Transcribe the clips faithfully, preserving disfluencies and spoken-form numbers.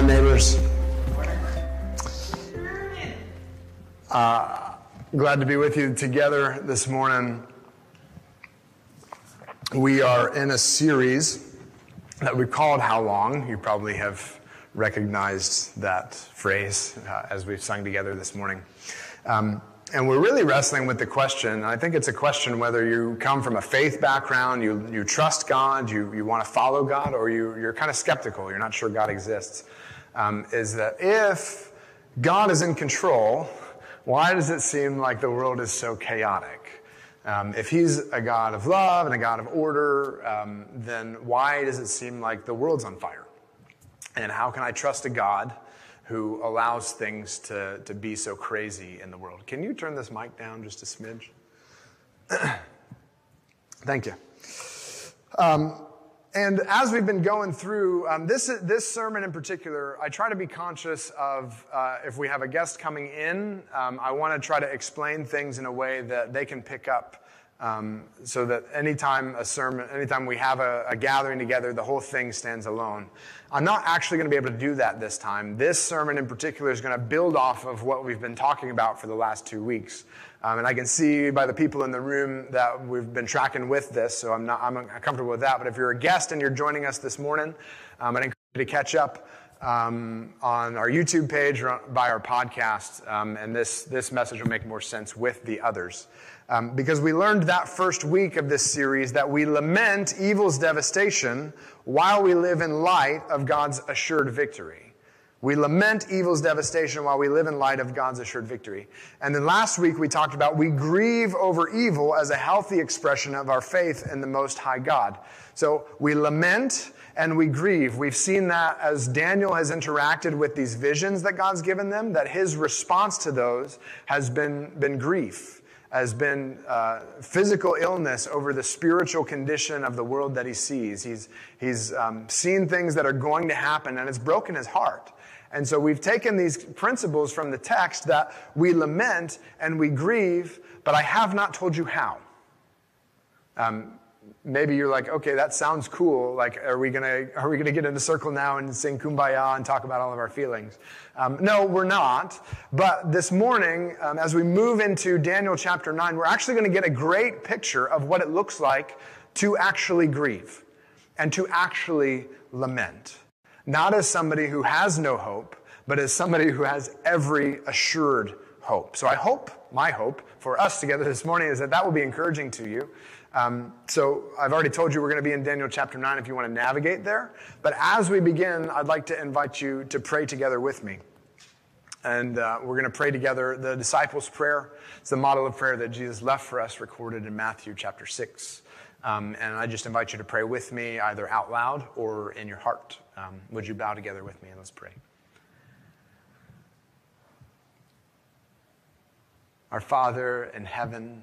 my neighbors. Uh, glad to be with you together this morning. We are in a series that we called How Long. You probably have recognized that phrase uh, as we've sung together this morning. Um, and we're really wrestling with the question, and I think it's a question whether you come from a faith background, you you trust God, you, you want to follow God, or you, you're kind of skeptical, you're not sure God exists, um, is that if God is in control, why does it seem like the world is so chaotic? Um, if he's a God of love and a God of order, um, then why does it seem like the world's on fire? And how can I trust a God who allows things to, to be so crazy in the world? Can you turn this mic down just a smidge? Thank you. Um, and as we've been going through, um, this, this sermon in particular, I try to be conscious of uh, if we have a guest coming in, um, I want to try to explain things in a way that they can pick up um, so that anytime a sermon, anytime we have a, a gathering together, the whole thing stands alone. I'm not actually going to be able to do that this time. This sermon in particular is going to build off of what we've been talking about for the last two weeks. Um, and I can see by the people in the room that we've been tracking with this, so I'm not I'm comfortable with that. But if you're a guest and you're joining us this morning, um, I'd encourage you to catch up um, on our YouTube page or by our podcast, um, and this, this message will make more sense with the others. Um, because we learned that first week of this series that we lament evil's devastation while we live in light of God's assured victory. We lament evil's devastation while we live in light of God's assured victory. And then last week we talked about we grieve over evil as a healthy expression of our faith in the Most High God. So we lament and we grieve. We've seen that as Daniel has interacted with these visions that God's given them, that his response to those has been, been grief. Has been uh, physical illness over the spiritual condition of the world that he sees. He's, he's um, seen things that are going to happen, and it's broken his heart. And so we've taken these principles from the text that we lament and we grieve, but I have not told you how. Um, maybe you're like, okay, that sounds cool. Like, are we gonna are we gonna get in a circle now and sing Kumbaya and talk about all of our feelings? Um, no, we're not. But this morning, um, as we move into Daniel chapter nine, we're actually going to get a great picture of what it looks like to actually grieve and to actually lament, not as somebody who has no hope, but as somebody who has every assured hope. So I hope, my hope for us together this morning is that that will be encouraging to you. Um, so I've already told you we're going to be in Daniel chapter nine if you want to navigate there. But as we begin, I'd like to invite you to pray together with me. And uh, we're going to pray together the disciples' prayer. It's the model of prayer that Jesus left for us, recorded in Matthew chapter six. Um, and I just invite you to pray with me, either out loud or in your heart. Um, would you bow together with me and let's pray. Our Father in heaven,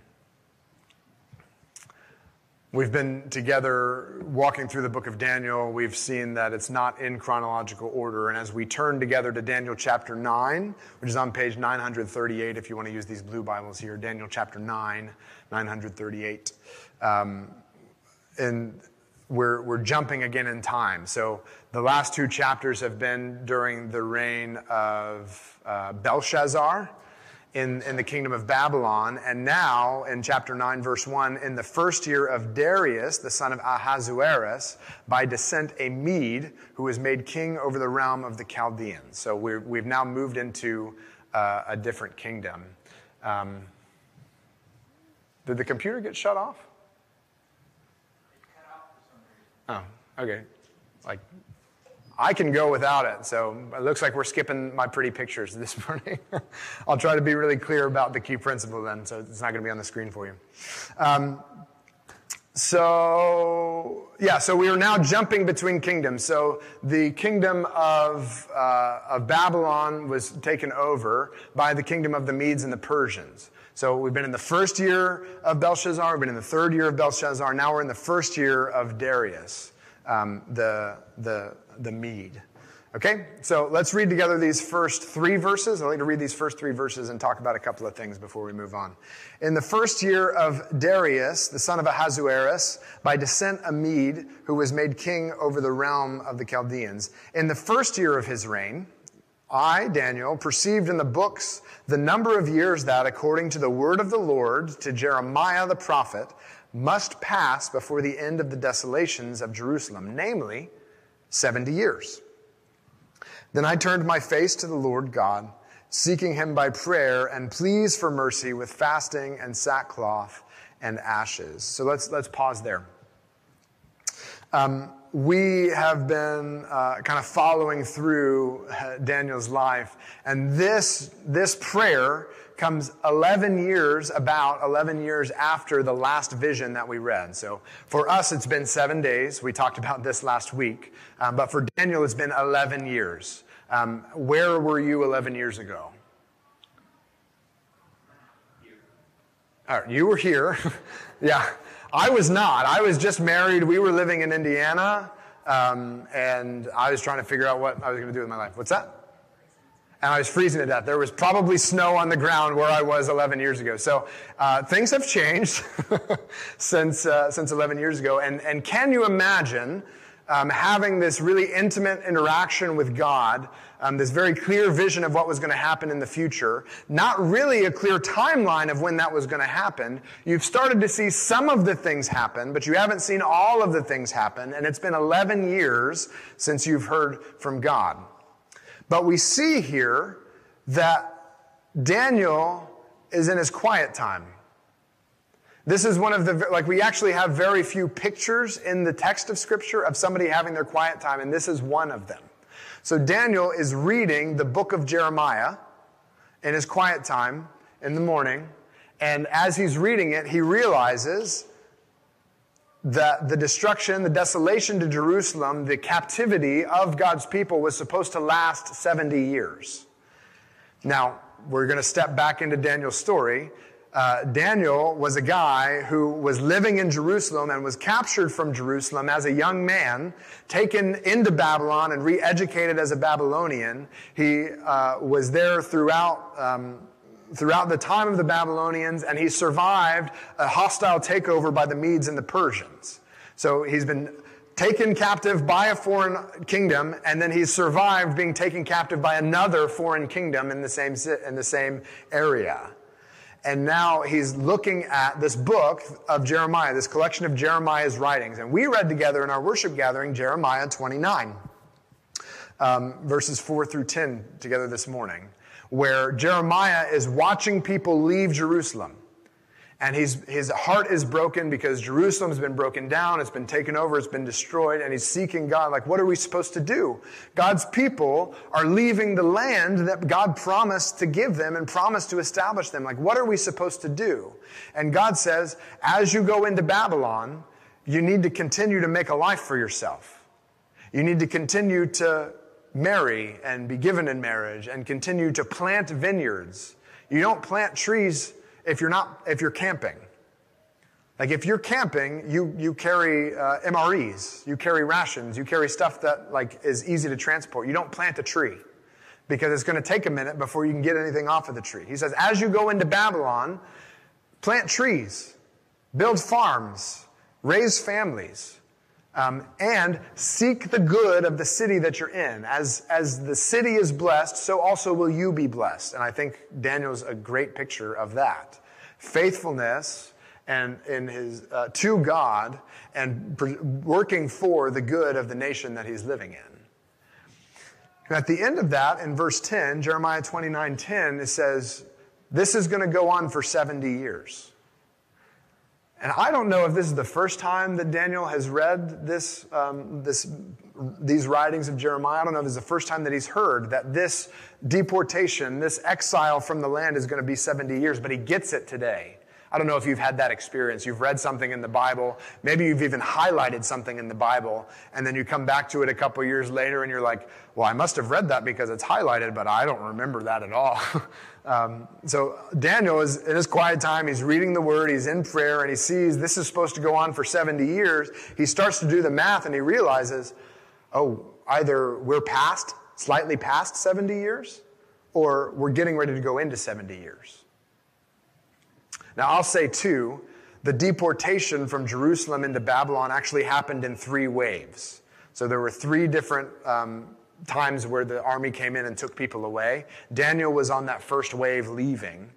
We've been together walking through the book of Daniel. We've seen that it's not in chronological order. And as we turn together to Daniel chapter nine, which is on page nine thirty-eight, if you want to use these blue Bibles here, Daniel chapter nine, nine thirty-eight. Um, and we're, we're jumping again in time. So the last two chapters have been during the reign of uh, Belshazzar, In, in the kingdom of Babylon, and now in chapter nine, verse one, in the first year of Darius, the son of Ahasuerus, by descent a Mede, who was made king over the realm of the Chaldeans. So we're, we've now moved into uh, a different kingdom. Um, did the computer get shut off? Oh, okay. Like, I can go without it, so it looks like we're skipping my pretty pictures this morning. I'll try to be really clear about the key principle then, so it's not going to be on the screen for you. Um, So, yeah, so we are now jumping between kingdoms. So the kingdom of, uh, of Babylon was taken over by the kingdom of the Medes and the Persians. So we've been in the first year of Belshazzar, we've been in the third year of Belshazzar, now we're in the first year of Darius, um, the, the, the Mede. Okay, so let's read together these first three verses. I'd like to read these first three verses and talk about a couple of things before we move on. In the first year of Darius, the son of Ahasuerus, by descent a Mede, who was made king over the realm of the Chaldeans. In the first year of his reign, I, Daniel, perceived in the books the number of years that, according to the word of the Lord, to Jeremiah the prophet, must pass before the end of the desolations of Jerusalem, namely seventy years. Then I turned my face to the Lord God, seeking him by prayer and pleas for mercy with fasting and sackcloth and ashes. So let's let's pause there. Um, we have been uh, kind of following through uh, Daniel's life, and this this prayer comes eleven years, about eleven years after the last vision that we read. So for us, it's been seven days. We talked about this last week. Um, but for Daniel, it's been eleven years. Um, where were you eleven years ago? All right, you were here. Yeah, I was not. I was just married. We were living in Indiana, um, and I was trying to figure out what I was going to do with my life. What's that? And I was freezing to death. There was probably snow on the ground where I was eleven years ago. So uh, things have changed since uh, since eleven years ago. And and can you imagine um, having this really intimate interaction with God, um, this very clear vision of what was going to happen in the future, not really a clear timeline of when that was going to happen. You've started to see some of the things happen, but you haven't seen all of the things happen. And it's been eleven years since you've heard from God. But we see here that Daniel is in his quiet time. This is one of the, like, we actually have very few pictures in the text of Scripture of somebody having their quiet time, and this is one of them. So Daniel is reading the book of Jeremiah in his quiet time in the morning, and as he's reading it, he realizes that the destruction, the desolation to Jerusalem, the captivity of God's people was supposed to last seventy years. Now, we're going to step back into Daniel's story. Uh, Daniel was a guy who was living in Jerusalem and was captured from Jerusalem as a young man, taken into Babylon and re-educated as a Babylonian. He uh, was there throughout um throughout the time of the Babylonians, and he survived a hostile takeover by the Medes and the Persians. So he's been taken captive by a foreign kingdom, and then he's survived being taken captive by another foreign kingdom in the same, in the same area. And now he's looking at this book of Jeremiah, this collection of Jeremiah's writings. And we read together in our worship gathering Jeremiah twenty-nine, um, verses four through ten together this morning, where Jeremiah is watching people leave Jerusalem. And he's, his heart is broken because Jerusalem's been broken down, it's been taken over, it's been destroyed, and he's seeking God, like, what are we supposed to do? God's people are leaving the land that God promised to give them and promised to establish them. Like, what are we supposed to do? And God says, as you go into Babylon, you need to continue to make a life for yourself. You need to continue to marry and be given in marriage and continue to plant vineyards. You don't plant trees if you're not, if you're camping. Like, if you're camping, you, you carry uh, M R Es, you carry rations, you carry stuff that, like, is easy to transport. You don't plant a tree because it's going to take a minute before you can get anything off of the tree. He says, as you go into Babylon, plant trees, build farms, raise families. Um, and seek the good of the city that you're in. As, as the city is blessed, so also will you be blessed. And I think Daniel's a great picture of that. Faithfulness and in his uh, to God and pre- working for the good of the nation that he's living in. And at the end of that, in verse ten, Jeremiah twenty-nine ten, it says, this is going to go on for seventy years. And I don't know if this is the first time that Daniel has read this, um, this, these writings of Jeremiah. I don't know if this is the first time that he's heard that this deportation, this exile from the land is going to be seventy years, but he gets it today. I don't know if you've had that experience. You've read something in the Bible. Maybe you've even highlighted something in the Bible, and then you come back to it a couple years later, and you're like, well, I must have read that because it's highlighted, but I don't remember that at all. um, so Daniel is in his quiet time. He's reading the Word. He's in prayer, and he sees this is supposed to go on for seventy years. He starts to do the math, and he realizes, oh, either we're past, slightly past seventy years, or we're getting ready to go into seventy years. Now, I'll say, too, the deportation from Jerusalem into Babylon actually happened in three waves. So there were three different um, times where the army came in and took people away. Daniel was on that first wave leaving.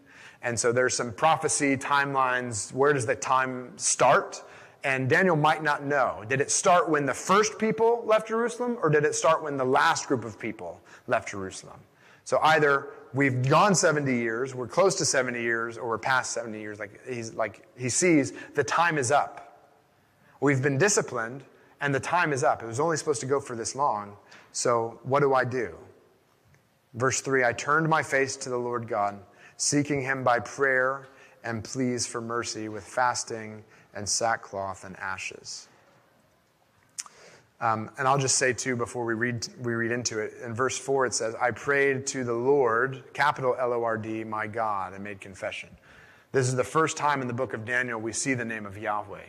And so there's some prophecy timelines. Where does the time start? And Daniel might not know. Did it start when the first people left Jerusalem, or did it start when the last group of people left Jerusalem? So either we've gone seventy years, we're close to seventy years, or we're past seventy years. Like he's like he sees the time is up. We've been disciplined, and the time is up. It was only supposed to go for this long. So what do I do? Verse three, I turned my face to the Lord God, seeking him by prayer and pleas for mercy with fasting and sackcloth and ashes. Um, and I'll just say, too, before we read we read into it, in verse four it says, I prayed to the Lord, capital L O R D, my God, and made confession. This is the first time in the book of Daniel we see the name of Yahweh.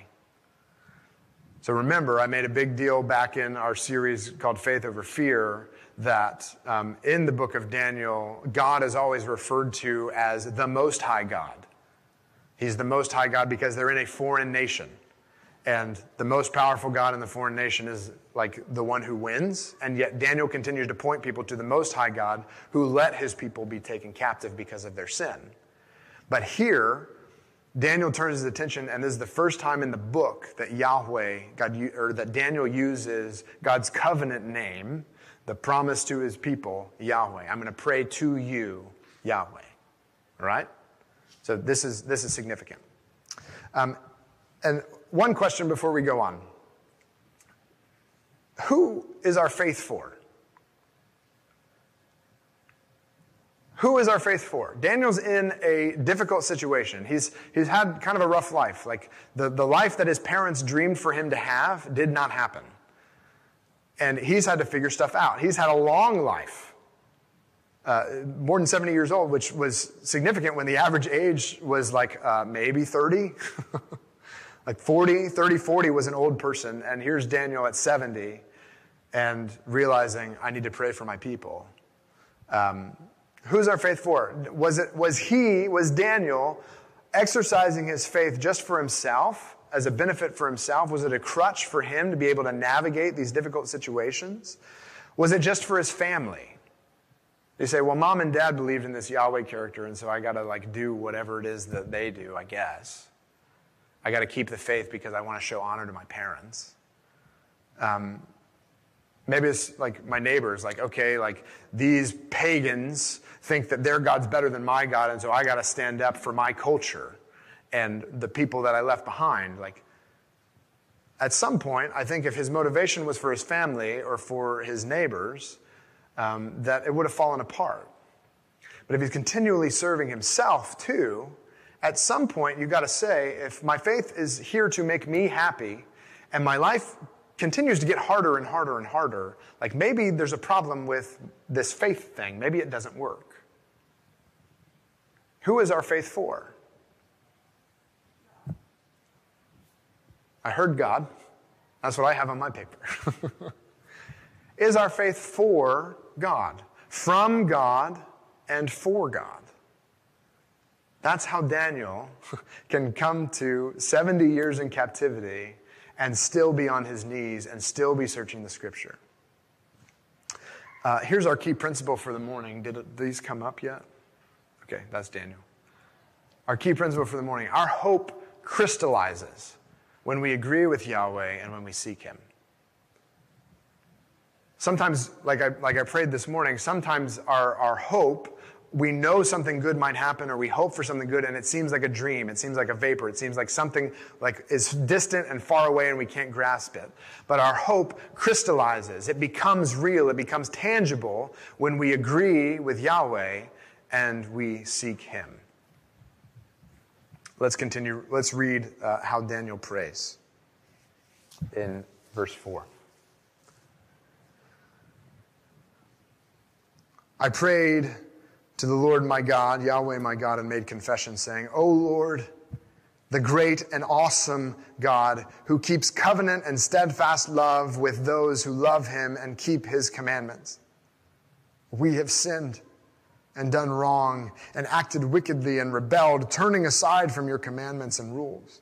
So remember, I made a big deal back in our series called Faith Over Fear that um, in the book of Daniel, God is always referred to as the Most High God. He's the Most High God because they're in a foreign nation. And the most powerful God in the foreign nation is like the one who wins. And yet Daniel continues to point people to the Most High God who let his people be taken captive because of their sin. But here, Daniel turns his attention, and this is the first time in the book that Yahweh, God, or that Daniel uses God's covenant name, the promise to his people, Yahweh. I'm going to pray to you, Yahweh. All right? So this is, this is significant. Um, and... One question before we go on. Who is our faith for? Who is our faith for? Daniel's in a difficult situation. He's, he's had kind of a rough life. Like the, the life that his parents dreamed for him to have did not happen. And he's had to figure stuff out. He's had a long life. Uh, more than seventy years old, which was significant when the average age was like uh, maybe thirty. Like forty, thirty, forty was an old person, and here's Daniel at seventy and realizing, I need to pray for my people. Um, who's our faith for? Was it, was he, was Daniel exercising his faith just for himself, as a benefit for himself? Was it a crutch for him to be able to navigate these difficult situations? Was it just for his family? You say, well, mom and dad believed in this Yahweh character, and so I got to like do whatever it is that they do, I guess. I got to keep the faith because I want to show honor to my parents. Um, maybe it's like my neighbors, like, okay, like these pagans think that their God's better than my God, and so I got to stand up for my culture and the people that I left behind. Like, at some point, I think if his motivation was for his family or for his neighbors, um, that it would have fallen apart. But if he's continually serving himself too, at some point, you've got to say, if my faith is here to make me happy and my life continues to get harder and harder and harder, like maybe there's a problem with this faith thing. Maybe it doesn't work. Who is our faith for? I heard God. That's what I have on my paper. Is our faith for God, from God, and for God? That's how Daniel can come to seventy years in captivity and still be on his knees and still be searching the Scripture. Uh, here's our key principle for the morning. Did it, these come up yet? Okay, that's Daniel. Our key principle for the morning. Our hope crystallizes when we agree with Yahweh and when we seek him. Sometimes, like I, like I prayed this morning, sometimes our, our hope, we know something good might happen, or we hope for something good, and it seems like a dream. It seems like a vapor. It seems like something like is distant and far away, and we can't grasp it. But our hope crystallizes. It becomes real. It becomes tangible when we agree with Yahweh and we seek him. Let's continue. Let's read uh, how Daniel prays in verse four. I prayed to the Lord my God, Yahweh my God, and made confession, saying, O Lord, the great and awesome God, who keeps covenant and steadfast love with those who love him and keep his commandments. We have sinned and done wrong and acted wickedly and rebelled, turning aside from your commandments and rules.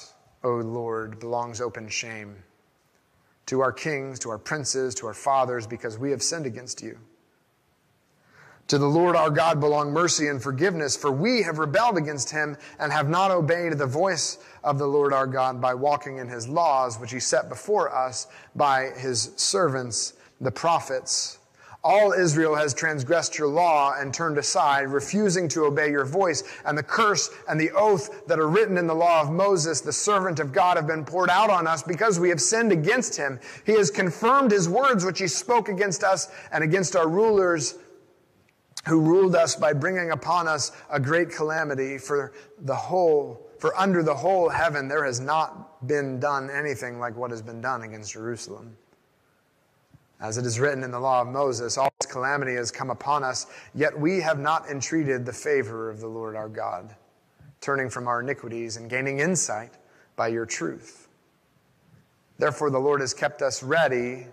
O Lord, belongs open shame, to our kings, to our princes, to our fathers, because we have sinned against you. To the Lord our God belong mercy and forgiveness, for we have rebelled against him and have not obeyed the voice of the Lord our God by walking in his laws, which he set before us by his servants, the prophets. All Israel has transgressed your law and turned aside, refusing to obey your voice, and the curse and the oath that are written in the law of Moses, the servant of God, have been poured out on us because we have sinned against him. He has confirmed his words which he spoke against us and against our rulers who ruled us by bringing upon us a great calamity. For the whole, for under the whole heaven there has not been done anything like what has been done against Jerusalem. As it is written in the law of Moses, all this calamity has come upon us, yet we have not entreated the favor of the Lord our God, turning from our iniquities and gaining insight by your truth. Therefore the Lord has kept us ready,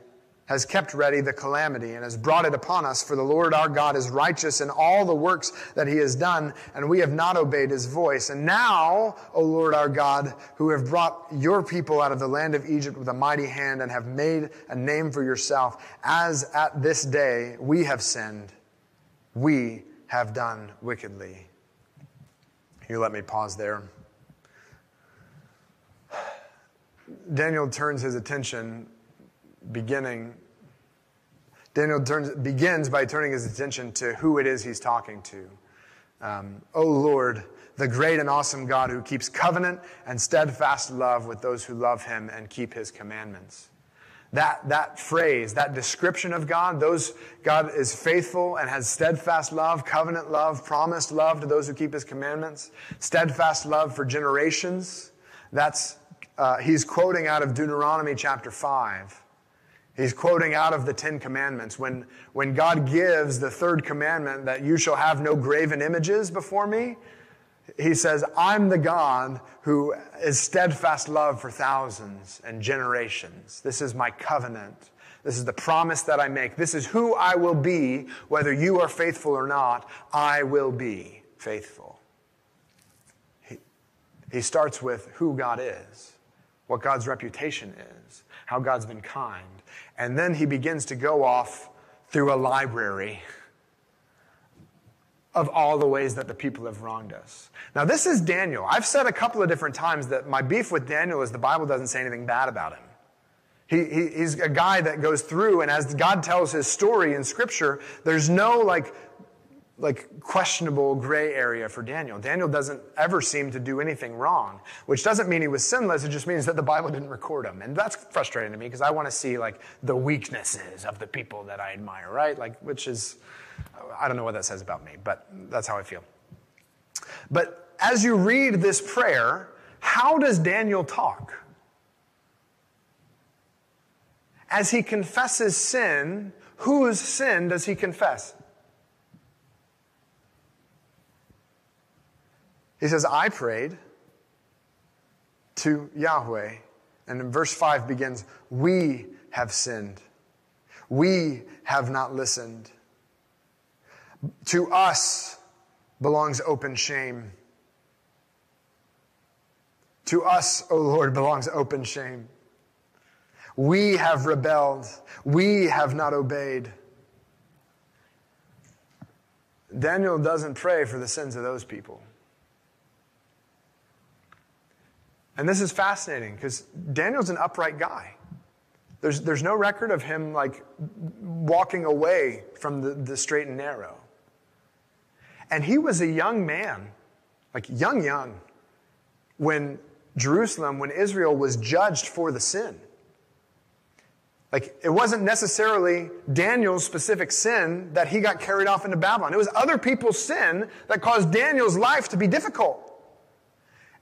has kept ready the calamity, and has brought it upon us, for the Lord our God is righteous in all the works that he has done, and we have not obeyed his voice. And now, O Lord our God, who have brought your people out of the land of Egypt with a mighty hand and have made a name for yourself, as at this day we have sinned, we have done wickedly. You let me pause there. Daniel turns his attention, beginning, Daniel turns, begins by turning his attention to who it is he's talking to. Um, O Lord, the great and awesome God who keeps covenant and steadfast love with those who love him and keep his commandments. That, that phrase, that description of God, those God is faithful and has steadfast love, covenant love, promised love to those who keep his commandments, steadfast love for generations. That's uh, he's quoting out of Deuteronomy chapter five. He's quoting out of the Ten Commandments. When, when God gives the third commandment that you shall have no graven images before me, he says, I'm the God who is steadfast love for thousands and generations. This is my covenant. This is the promise that I make. This is who I will be, whether you are faithful or not. I will be faithful. He, he starts with who God is, what God's reputation is, how God's been kind. And then he begins to go off through a library of all the ways that the people have wronged us. Now, this is Daniel. I've said a couple of different times that my beef with Daniel is the Bible doesn't say anything bad about him. He, he, he's a guy that goes through, and as God tells his story in Scripture, there's no, like, like questionable gray area for Daniel. Daniel doesn't ever seem to do anything wrong, which doesn't mean he was sinless. It just means that the Bible didn't record him. And that's frustrating to me because I want to see like the weaknesses of the people that I admire, right? Like, which is, I don't know what that says about me, but that's how I feel. But as you read this prayer, how does Daniel talk? As he confesses sin, whose sin does he confess? He says, I prayed to Yahweh. And in verse five begins, we have sinned. We have not listened. To us belongs open shame. To us, O Lord, belongs open shame. We have rebelled. We have not obeyed. Daniel doesn't pray for the sins of those people. And this is fascinating because Daniel's an upright guy. There's, there's no record of him like walking away from the, the straight and narrow. And he was a young man, like young, young, when Jerusalem, when Israel was judged for the sin. Like, it wasn't necessarily Daniel's specific sin that he got carried off into Babylon. It was other people's sin that caused Daniel's life to be difficult.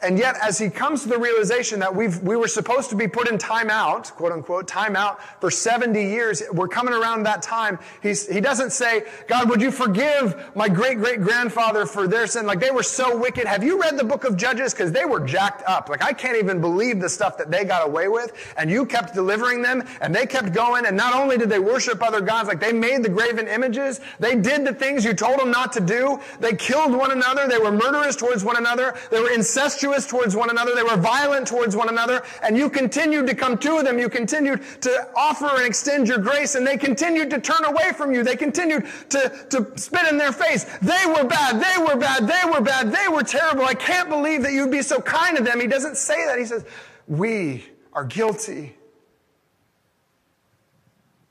And yet, as he comes to the realization that we've, we were supposed to be put in time out, quote unquote, time out for seventy years, we're coming around that time, he's, he doesn't say, God, would you forgive my great-great-grandfather for their sin? Like, they were so wicked. Have you read the book of Judges? Because they were jacked up. Like, I can't even believe the stuff that they got away with, and you kept delivering them, and they kept going, and not only did they worship other gods, like, they made the graven images, they did the things you told them not to do, they killed one another, they were murderous towards one another, they were incestuous towards one another, they were violent towards one another, and you continued to come to them, you continued to offer and extend your grace, and they continued to turn away from you, they continued to, to spit in their face. They were bad, they were bad, they were bad, they were terrible. I can't believe that you'd be so kind to them. He doesn't say that. He says, we are guilty.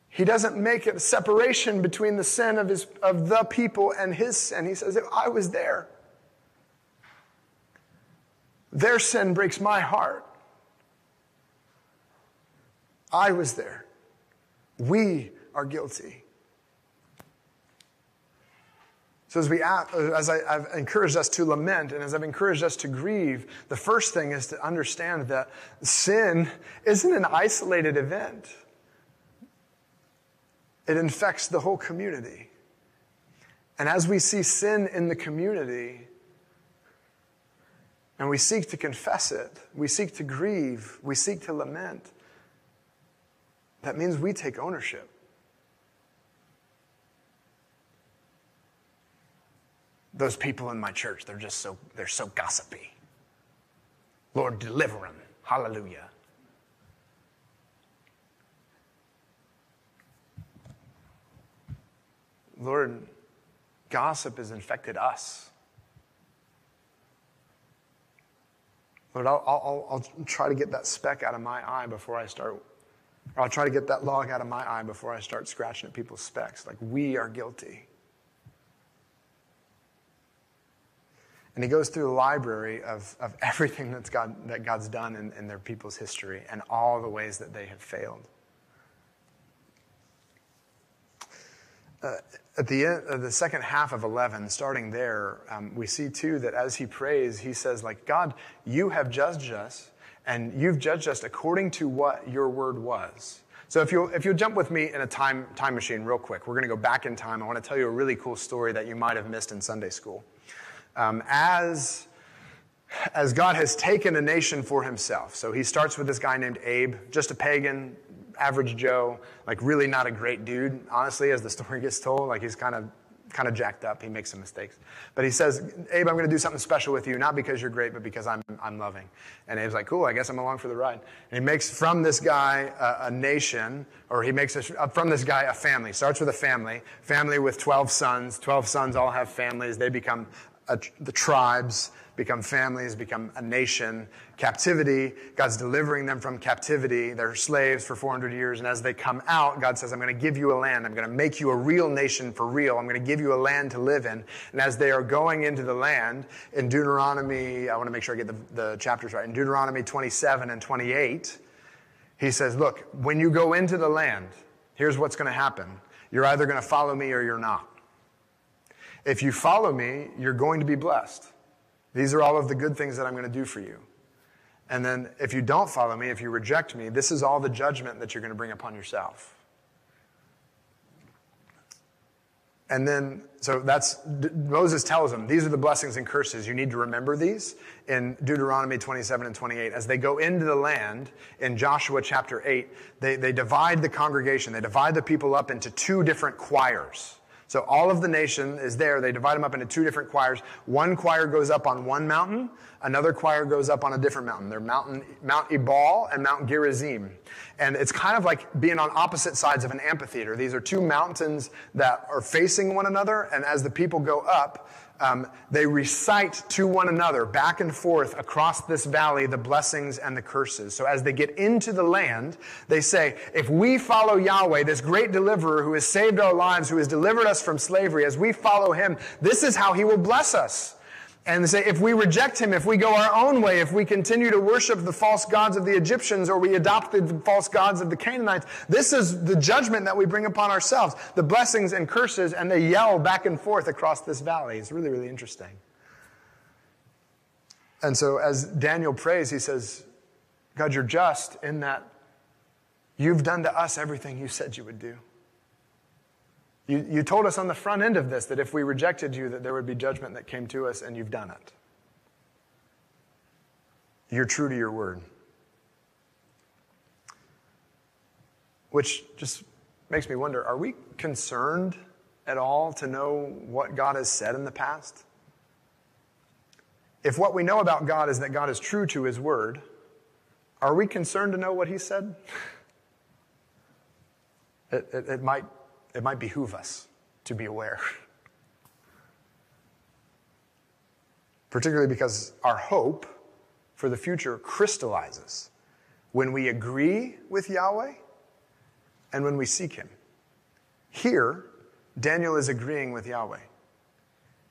He doesn't make a separation between the sin of his of the people and his sin. He says, I was there. Their sin breaks my heart. I was there. We are guilty. So as we, as I, I've encouraged us to lament and as I've encouraged us to grieve, the first thing is to understand that sin isn't an isolated event. It infects the whole community. And as we see sin in the community, and we seek to confess it, we seek to grieve, we seek to lament, that means we take ownership. Those people in my church, they're just so, they're so gossipy. Lord, deliver them. Hallelujah. Lord, gossip has infected us. Lord, I'll, I'll, I'll try to get that speck out of my eye before I start, or I'll try to get that log out of my eye before I start scratching at people's specks. Like, we are guilty. And he goes through the library of, of everything that's God, that God's done in, in their people's history and all the ways that they have failed. Uh, at the end, uh, the second half of eleven, starting there, um, we see too that as he prays, he says, like, God, you have judged us, and you've judged us according to what your word was. So if you'll, if you'll jump with me in a time, time machine real quick, we're going to go back in time. I want to tell you a really cool story that you might have missed in Sunday school. Um, as... As God has taken a nation for himself. So he starts with this guy named Abe, just a pagan, average Joe, like really not a great dude. Honestly, as the story gets told, like he's kind of kind of jacked up. He makes some mistakes. But he says, Abe, I'm going to do something special with you, not because you're great, but because I'm I'm loving. And Abe's like, cool, I guess I'm along for the ride. And he makes from this guy a, a nation, or he makes a, from this guy a family. Starts with a family, family with twelve sons. twelve sons all have families. They become a, the tribes, become families, become a nation, captivity. God's delivering them from captivity. They're slaves for four hundred years, and as they come out, God says, I'm going to give you a land. I'm going to make you a real nation for real. I'm going to give you a land to live in. And as they are going into the land, in Deuteronomy, I want to make sure I get the, the chapters right, in Deuteronomy twenty-seven and twenty-eight, he says, look, when you go into the land, here's what's going to happen. You're either going to follow me or you're not. If you follow me, you're going to be blessed. These are all of the good things that I'm going to do for you. And then if you don't follow me, if you reject me, this is all the judgment that you're going to bring upon yourself. And then, so that's, Moses tells them, these are the blessings and curses. You need to remember these in Deuteronomy twenty-seven and twenty-eight. As they go into the land, in Joshua chapter eight, they, they divide the congregation. They divide the people up into two different choirs. So all of the nation is there. They divide them up into two different choirs. One choir goes up on one mountain. Another choir goes up on a different mountain. They're mountain, Mount Ebal and Mount Gerizim. And it's kind of like being on opposite sides of an amphitheater. These are two mountains that are facing one another. And as the people go up, Um, they recite to one another, back and forth, across this valley, the blessings and the curses. So as they get into the land, they say, if we follow Yahweh, this great deliverer who has saved our lives, who has delivered us from slavery, as we follow him, this is how he will bless us. And they say, if we reject him, if we go our own way, if we continue to worship the false gods of the Egyptians, or we adopt the false gods of the Canaanites, this is the judgment that we bring upon ourselves, the blessings and curses, and they yell back and forth across this valley. It's really, really interesting. And so as Daniel prays, he says, God, you're just in that you've done to us everything you said you would do. You, you told us on the front end of this that if we rejected you, that there would be judgment that came to us, and you've done it. You're true to your word. Which just makes me wonder, are we concerned at all to know what God has said in the past? If what we know about God is that God is true to his word, are we concerned to know what he said? It, it, it might... It might behoove us to be aware. Particularly because our hope for the future crystallizes when we agree with Yahweh and when we seek him. Here, Daniel is agreeing with Yahweh. He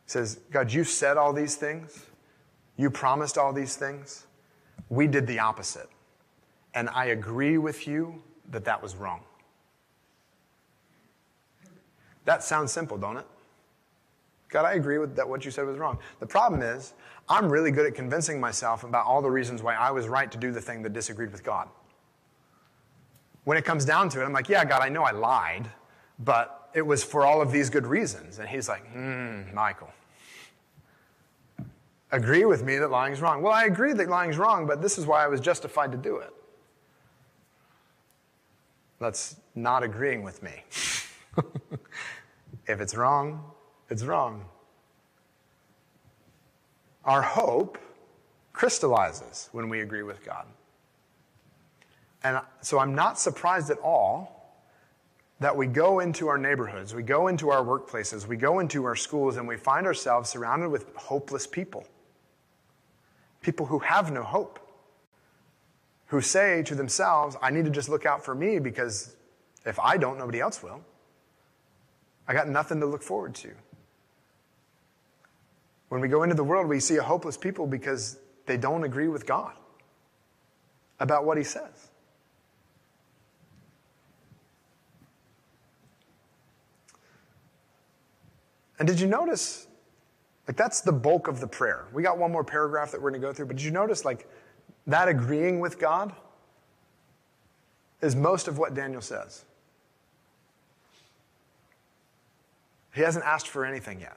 says, God, you said all these things. You promised all these things. We did the opposite. And I agree with you that that was wrong. That sounds simple, don't it? God, I agree with that what you said was wrong. The problem is, I'm really good at convincing myself about all the reasons why I was right to do the thing that disagreed with God. When it comes down to it, I'm like, yeah, God, I know I lied, but it was for all of these good reasons. And he's like, hmm, Michael, agree with me that lying's wrong. Well, I agree that lying's wrong, but this is why I was justified to do it. That's not agreeing with me. If it's wrong, it's wrong. Our hope crystallizes when we agree with God. And so I'm not surprised at all that we go into our neighborhoods, we go into our workplaces, we go into our schools, and we find ourselves surrounded with hopeless people. People who have no hope. Who say to themselves, I need to just look out for me because if I don't, nobody else will. I got nothing to look forward to. When we go into the world, we see a hopeless people because they don't agree with God about what he says. And did you notice, like that's the bulk of the prayer. We got one more paragraph that we're going to go through, but did you notice like that agreeing with God is most of what Daniel says? He hasn't asked for anything yet.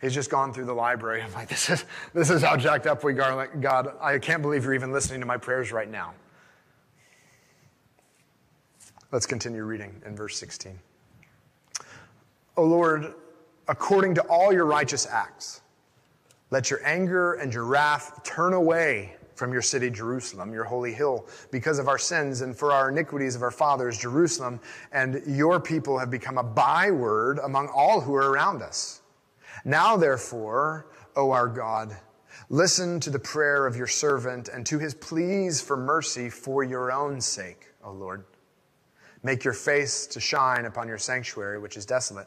He's just gone through the library. I'm like, this is, this is how jacked up we are. Like, God, I can't believe you're even listening to my prayers right now. Let's continue reading in verse sixteen. O Lord, according to all your righteous acts, let your anger and your wrath turn away from your city, Jerusalem, your holy hill, because of our sins and for our iniquities of our fathers, Jerusalem, and your people have become a byword among all who are around us. Now, therefore, O our God, listen to the prayer of your servant and to his pleas for mercy for your own sake, O Lord. Make your face to shine upon your sanctuary, which is desolate.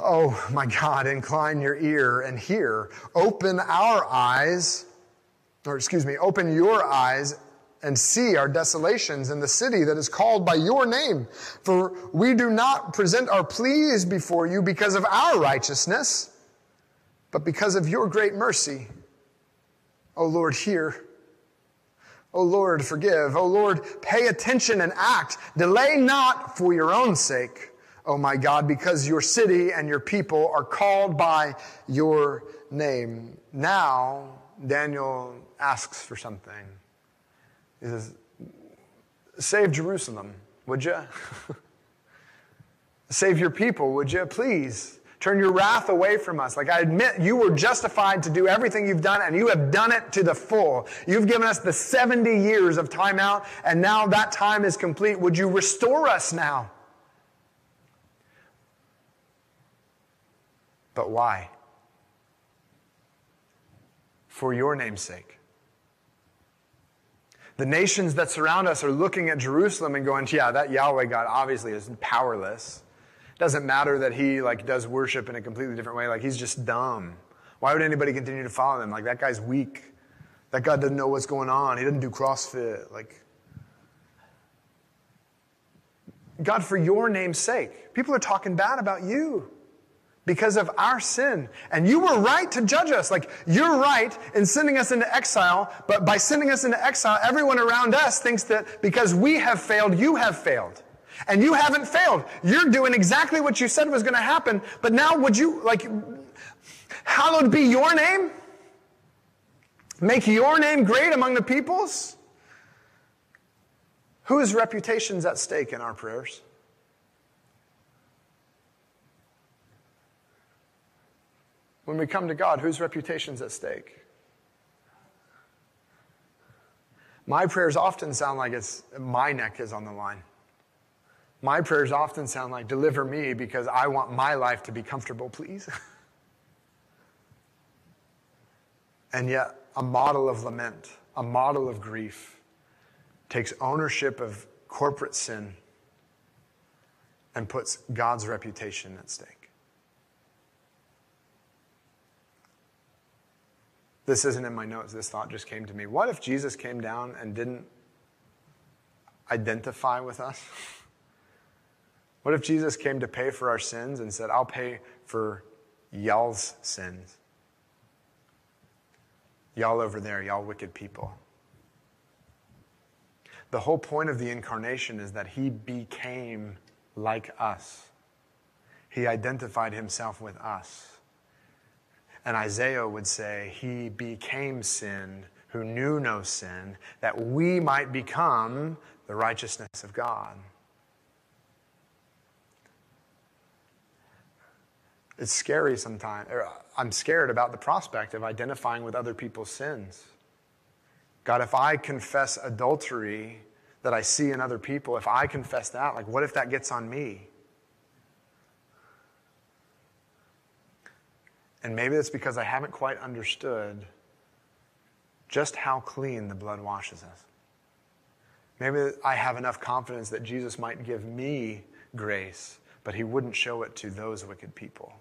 Oh, my God, incline your ear and hear. Open our eyes Or excuse me, open your eyes and see our desolations in the city that is called by your name. For we do not present our pleas before you because of our righteousness, but because of your great mercy. O Lord, hear. O Lord, forgive. O Lord, pay attention and act. Delay not for your own sake, O my God, because your city and your people are called by your name. Now, Daniel asks for something. He says, save Jerusalem, would you? Save your people, would you? Please turn your wrath away from us. Like I admit, you were justified to do everything you've done, and you have done it to the full. You've given us the seventy years of time out, and now that time is complete. Would you restore us now? But why? For your name's sake. The nations that surround us are looking at Jerusalem and going, yeah, that Yahweh God obviously is powerless. It doesn't matter that he like does worship in a completely different way. Like he's just dumb. Why would anybody continue to follow him? Like that guy's weak. That God doesn't know what's going on. He doesn't do CrossFit. Like God, for your name's sake. People are talking bad about you because of our sin. And you were right to judge us. Like, you're right in sending us into exile, but by sending us into exile, everyone around us thinks that because we have failed, you have failed. And you haven't failed. You're doing exactly what you said was going to happen, but now would you, like, hallowed be your name? Make your name great among the peoples? Whose reputation's at stake in our prayers? When we come to God, whose reputation's at stake? My prayers often sound like it's my neck is on the line. My prayers often sound like, deliver me because I want my life to be comfortable, please. And yet, a model of lament, a model of grief, takes ownership of corporate sin and puts God's reputation at stake. This isn't in my notes. This thought just came to me. What if Jesus came down and didn't identify with us? What if Jesus came to pay for our sins and said, I'll pay for y'all's sins? Y'all over there, y'all wicked people. The whole point of the incarnation is that he became like us. He identified himself with us. And Isaiah would say, he became sin who knew no sin, that we might become the righteousness of God. It's scary sometimes. I'm scared about the prospect of identifying with other people's sins. God, if I confess adultery that I see in other people, if I confess that, like what if that gets on me? And maybe it's because I haven't quite understood just how clean the blood washes us. Maybe I have enough confidence that Jesus might give me grace, but he wouldn't show it to those wicked people.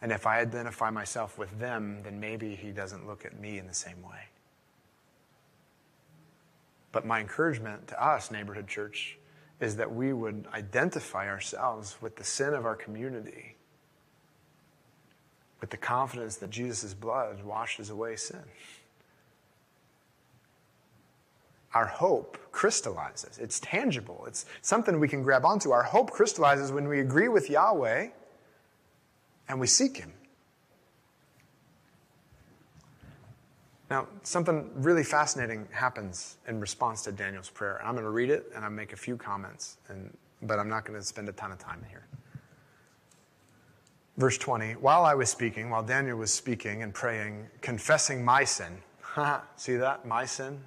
And if I identify myself with them, then maybe he doesn't look at me in the same way. But my encouragement to us, Neighborhood Church, is that we would identify ourselves with the sin of our community with the confidence that Jesus' blood washes away sin. Our hope crystallizes. It's tangible. It's something we can grab onto. Our hope crystallizes when we agree with Yahweh and we seek him. Now, something really fascinating happens in response to Daniel's prayer. And I'm going to read it, and I'll make a few comments, and, but I'm not going to spend a ton of time here. Verse twenty, while I was speaking, while Daniel was speaking and praying, confessing my sin. See that? My sin.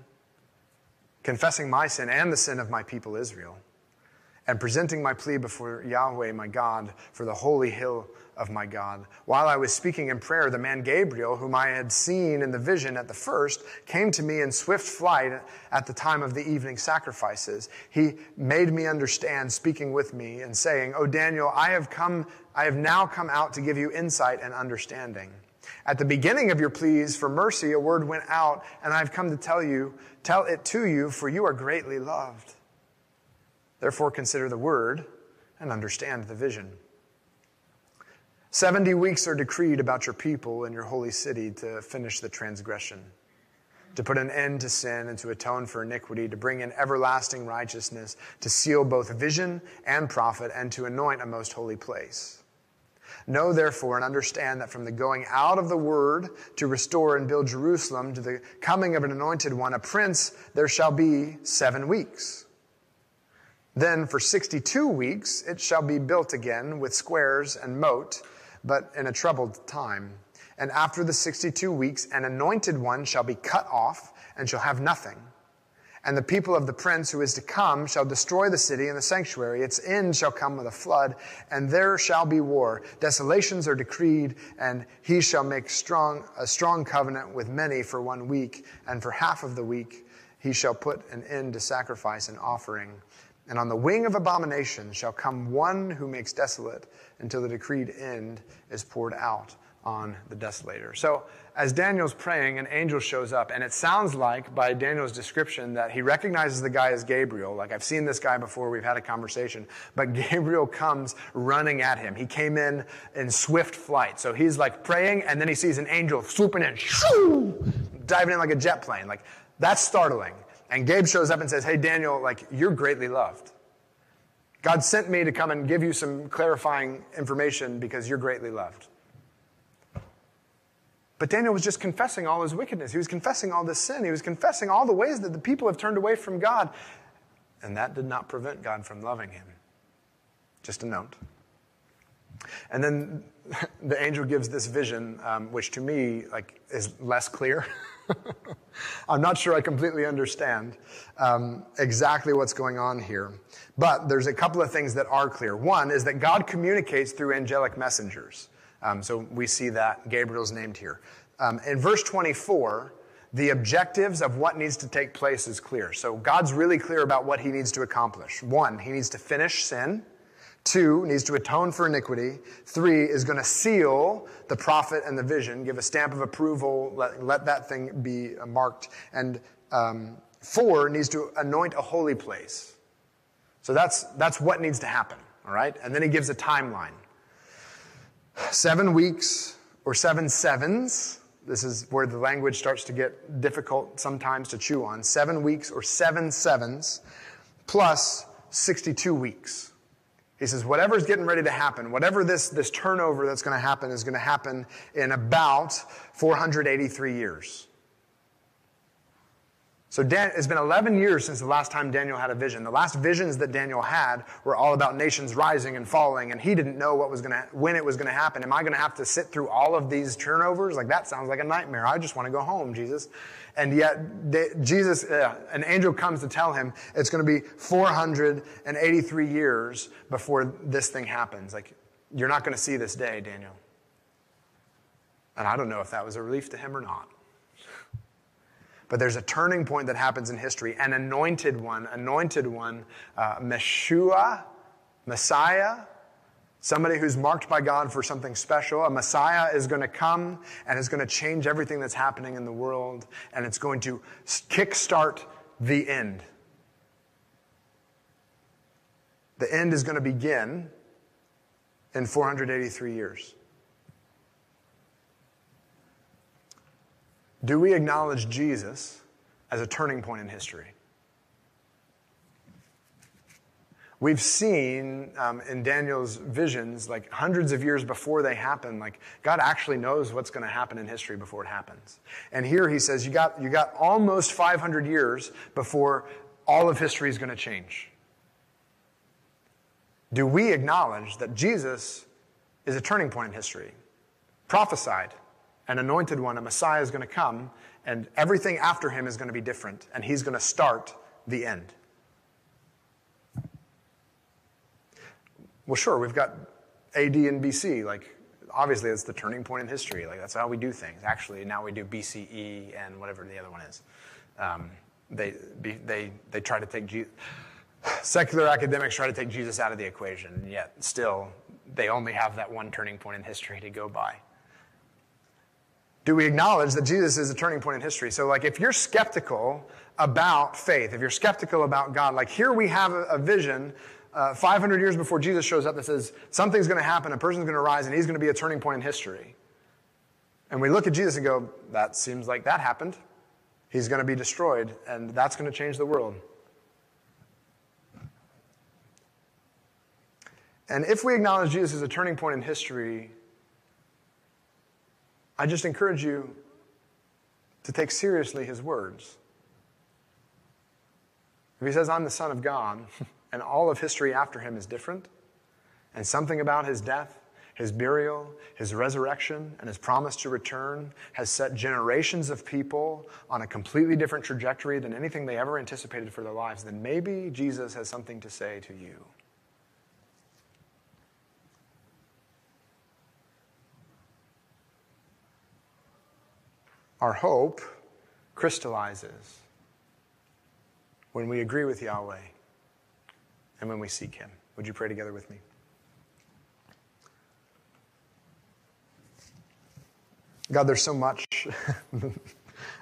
Confessing my sin and the sin of my people Israel, and presenting my plea before Yahweh, my God, for the holy hill of my God. While I was speaking in prayer, the man Gabriel, whom I had seen in the vision at the first, came to me in swift flight at the time of the evening sacrifices. He made me understand, speaking with me and saying, O Daniel, I have come, I have now come out to give you insight and understanding. At the beginning of your pleas for mercy, a word went out, and I have come to tell you, tell it to you, for you are greatly loved. Therefore, consider the word and understand the vision. Seventy weeks are decreed about your people and your holy city to finish the transgression, to put an end to sin and to atone for iniquity, to bring in everlasting righteousness, to seal both vision and prophet, and to anoint a most holy place. Know, therefore, and understand that from the going out of the word to restore and build Jerusalem to the coming of an anointed one, a prince, there shall be seven weeks. Then for sixty-two weeks it shall be built again with squares and moat, but in a troubled time. And after the sixty-two weeks, an anointed one shall be cut off and shall have nothing. And the people of the prince who is to come shall destroy the city and the sanctuary. Its end shall come with a flood, and there shall be war. Desolations are decreed, and he shall make strong a strong covenant with many for one week, and for half of the week he shall put an end to sacrifice and offering. And on the wing of abomination shall come one who makes desolate until the decreed end is poured out on the desolator. So as Daniel's praying, an angel shows up, and it sounds like, by Daniel's description, that he recognizes the guy as Gabriel. Like, I've seen this guy before, we've had a conversation, but Gabriel comes running at him. He came in in swift flight. So he's like praying, and then he sees an angel swooping in, shoo, diving in like a jet plane. Like, that's startling. And Gabe shows up and says, hey, Daniel, like, you're greatly loved. God sent me to come and give you some clarifying information because you're greatly loved. But Daniel was just confessing all his wickedness. He was confessing all this sin. He was confessing all the ways that the people have turned away from God. And that did not prevent God from loving him. Just a note. And then the angel gives this vision, um, which to me, like, is less clear. I'm not sure I completely understand um, exactly what's going on here. But there's a couple of things that are clear. One is that God communicates through angelic messengers. Um, so we see that Gabriel's named here. Um, in verse twenty-four, the objectives of what needs to take place is clear. So God's really clear about what he needs to accomplish. One, he needs to finish sin. Two, needs to atone for iniquity. Three, is going to seal the prophet and the vision, give a stamp of approval, let, let that thing be marked. And um, four, needs to anoint a holy place. So that's, that's what needs to happen, all right? And then he gives a timeline. Seven weeks or seven sevens. This is where the language starts to get difficult sometimes to chew on. Seven weeks or seven sevens plus sixty-two weeks. He says whatever's getting ready to happen, whatever this, this turnover that's going to happen is going to happen in about four hundred eighty-three years. So Dan, it's been eleven years since the last time Daniel had a vision. The last visions that Daniel had were all about nations rising and falling, and he didn't know what was gonna, when it was going to happen. Am I going to have to sit through all of these turnovers? Like, that sounds like a nightmare. I just want to go home, Jesus. And yet, they, Jesus, uh, an angel comes to tell him it's going to be four hundred eighty-three years before this thing happens. Like, you're not going to see this day, Daniel. And I don't know if that was a relief to him or not. But there's a turning point that happens in history. An anointed one, anointed one, uh, Meshua, Messiah, somebody who's marked by God for something special. A Messiah is going to come and is going to change everything that's happening in the world. And it's going to kickstart the end. The end is going to begin in four hundred eighty-three years. Do we acknowledge Jesus as a turning point in history? We've seen um, in Daniel's visions, like hundreds of years before they happen, like God actually knows what's going to happen in history before it happens. And here he says, you got, you got almost five hundred years before all of history is going to change. Do we acknowledge that Jesus is a turning point in history? Prophesied. An anointed one, a Messiah is going to come, and everything after him is going to be different, and he's going to start the end. Well, sure, we've got A D and B C. Like, obviously, it's the turning point in history. Like, that's how we do things. Actually, now we do B C E and whatever the other one is. Um, they, they, they try to take Jesus. Secular academics try to take Jesus out of the equation, and yet still they only have that one turning point in history to go by. Do we acknowledge that Jesus is a turning point in history? So, like, if you're skeptical about faith, if you're skeptical about God, like, here we have a, a vision uh, five hundred years before Jesus shows up that says something's going to happen, a person's going to rise, and he's going to be a turning point in history. And we look at Jesus and go, that seems like that happened. He's going to be destroyed, and that's going to change the world. And if we acknowledge Jesus as a turning point in history, I just encourage you to take seriously his words. If he says, I'm the Son of God, and all of history after him is different, and something about his death His burial, his resurrection, and his promise to return has set generations of people on a completely different trajectory than anything they ever anticipated for their lives, then maybe Jesus has something to say to you. Our hope crystallizes when we agree with Yahweh and when we seek him. Would you pray together with me? God, there's so much,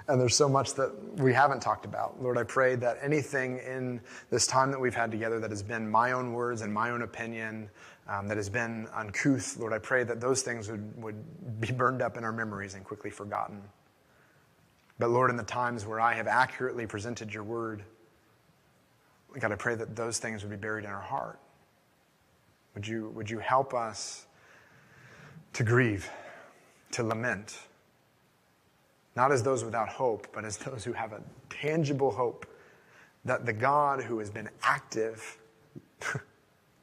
and there's so much that we haven't talked about. Lord, I pray that anything in this time that we've had together that has been my own words and my own opinion, um, that has been uncouth, Lord, I pray that those things would, would be burned up in our memories and quickly forgotten. But Lord, in the times where I have accurately presented your word, God, I pray that those things would be buried in our heart. Would you, would you help us to grieve, to lament, not as those without hope, but as those who have a tangible hope that the God who has been active,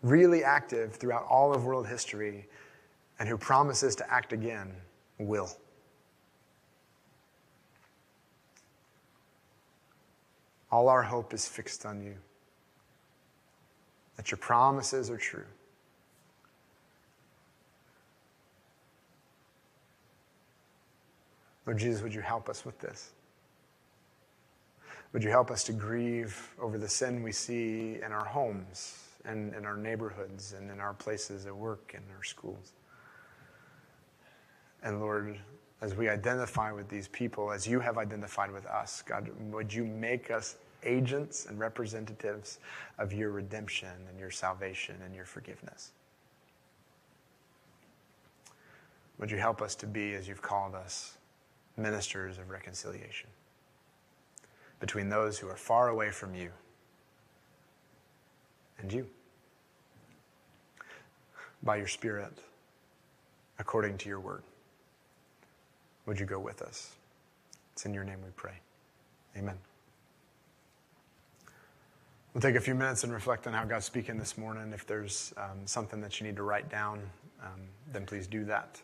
really active throughout all of world history, and who promises to act again, will. All our hope is fixed on you, that your promises are true. Lord Jesus, would you help us with this? Would you help us to grieve over the sin we see in our homes and in our neighborhoods and in our places at work and our schools? And Lord, as we identify with these people, as you have identified with us, God, would you make us agents and representatives of your redemption and your salvation and your forgiveness? Would you help us to be, as you've called us, ministers of reconciliation between those who are far away from you and you, by your Spirit, according to your word. Would you go with us? It's in your name we pray. Amen. We'll take a few minutes and reflect on how God's speaking this morning. If there's um, something that you need to write down, um, then please do that.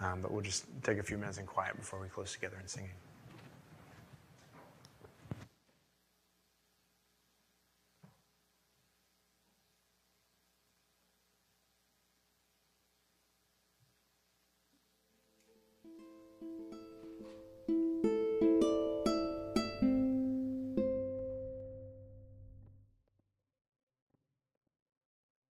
Um, but we'll just take a few minutes in quiet before we close together in singing.